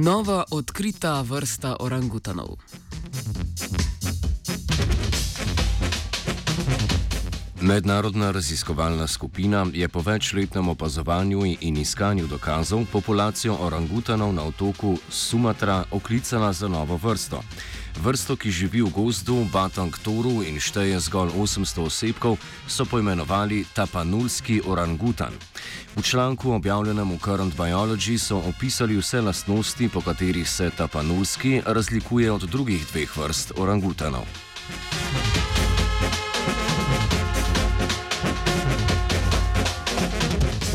Nova odkrita vrsta orangutanov. Mednarodna raziskovalna skupina je po večletnem opazovanju in iskanju dokazov populacijo orangutanov na otoku Sumatra oklicala za novo vrsto. Vrsto, ki živi v gozdu Batang Toru in šteje zgolj 800 osebkov, so poimenovali Tapanulski orangutan. V članku objavljenem v Current Biology so opisali vse lastnosti, po katerih se Tapanulski razlikuje od drugih dveh vrst orangutanov.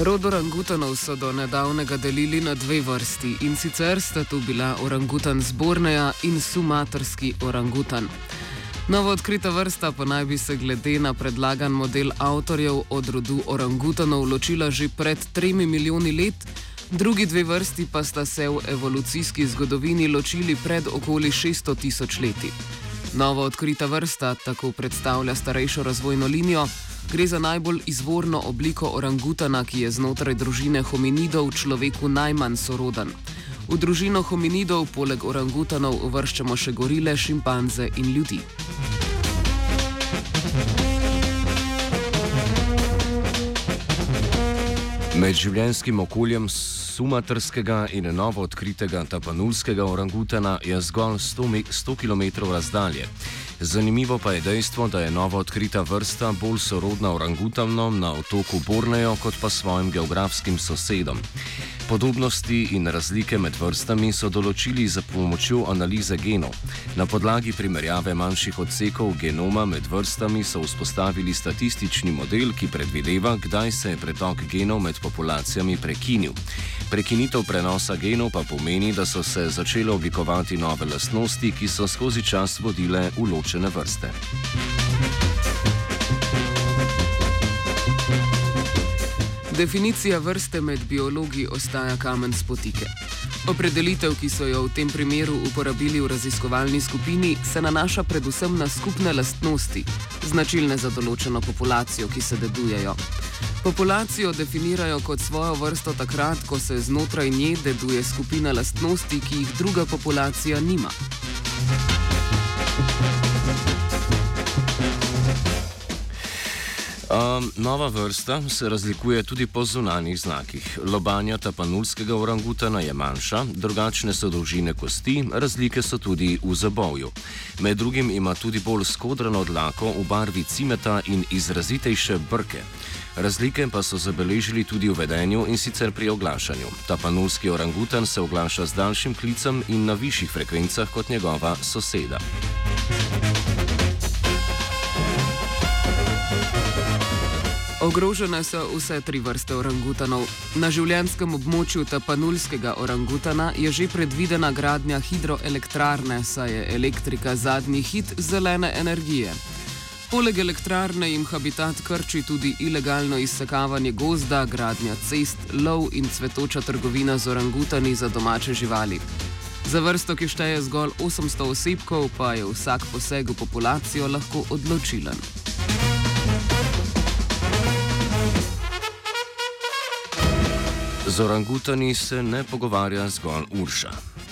Rod orangutanov so do nedavnega delili na dve vrsti, in sicer sta tu bila orangutan z Borneja in sumatrski orangutan. Novo odkrita vrsta pa naj bi se glede na predlagan model avtorjev od rodu orangutanov ločila že pred 3 milijoni let, drugi dve vrsti pa sta se v evolucijski zgodovini ločili pred okoli 600 tisoč leti. Novo odkrita vrsta tako predstavlja starejšo razvojno linijo. Gre za najbolj izvorno obliko orangutana, ki je znotraj družine hominidov človeku najmanj soroden. V družino hominidov poleg orangutanov uvrščamo še gorile, šimpanze in ljudi. Med življenjskim okoljem sumatrskega in novo odkritega tapanulskega orangutana je zgolj 100 km razdalje. Zanimivo pa je dejstvo, da je novo odkrita vrsta bolj sorodna orangutanom na otoku Borneju kot pa svojim geografskim sosedom. Podobnosti in razlike med vrstami so določili za pomočjo analize genov. Na podlagi primerjave manjših odsekov genoma med vrstami so vzpostavili statistični model, ki predvideva, kdaj se je pretok genov med populacijami prekinil. Prekinitev prenosa genov pa pomeni, da so se začele oblikovati nove lastnosti, ki so skozi čas vodile v ločene vrste. Definicija vrste med biologi ostaja kamen spotike. Opredelitev, ki so jo v tem primeru uporabili v raziskovalni skupini, se nanaša predvsem na skupne lastnosti, značilne za določeno populacijo, ki se dedujejo. Populacijo definirajo kot svojo vrsto takrat, ko se znotraj nje deduje skupina lastnosti, ki jih druga populacija nima. Nova vrsta se razlikuje tudi po zunanjih znakih. Lobanja tapanulskega orangutana je manjša, drugačne so dolžine kosti, razlike so tudi v zabavju. Med drugim ima tudi bolj skodrano dlako v barvi cimeta in izrazitejše brke. Razlike pa so zabeležili tudi v vedenju in sicer pri oglašanju. Tapanulski orangutan se oglaša z daljšim klicem in na višjih frekvencah kot njegova soseda. Ogrožene so vse tri vrste orangutanov. Na življenjskem območju tapanulskega orangutana je že predvidena gradnja hidroelektrarne, saj je elektrika zadnji hit zelene energije. Poleg elektrarne jim habitat krči tudi ilegalno izsekavanje gozda, gradnja cest, lov in cvetoča trgovina z orangutani za domače živali. Za vrsto, ki šteje zgolj 800 osebkov, pa je vsak poseg v populacijo lahko odločilen. Z orangutani se ne pogovarja zgolj Urša.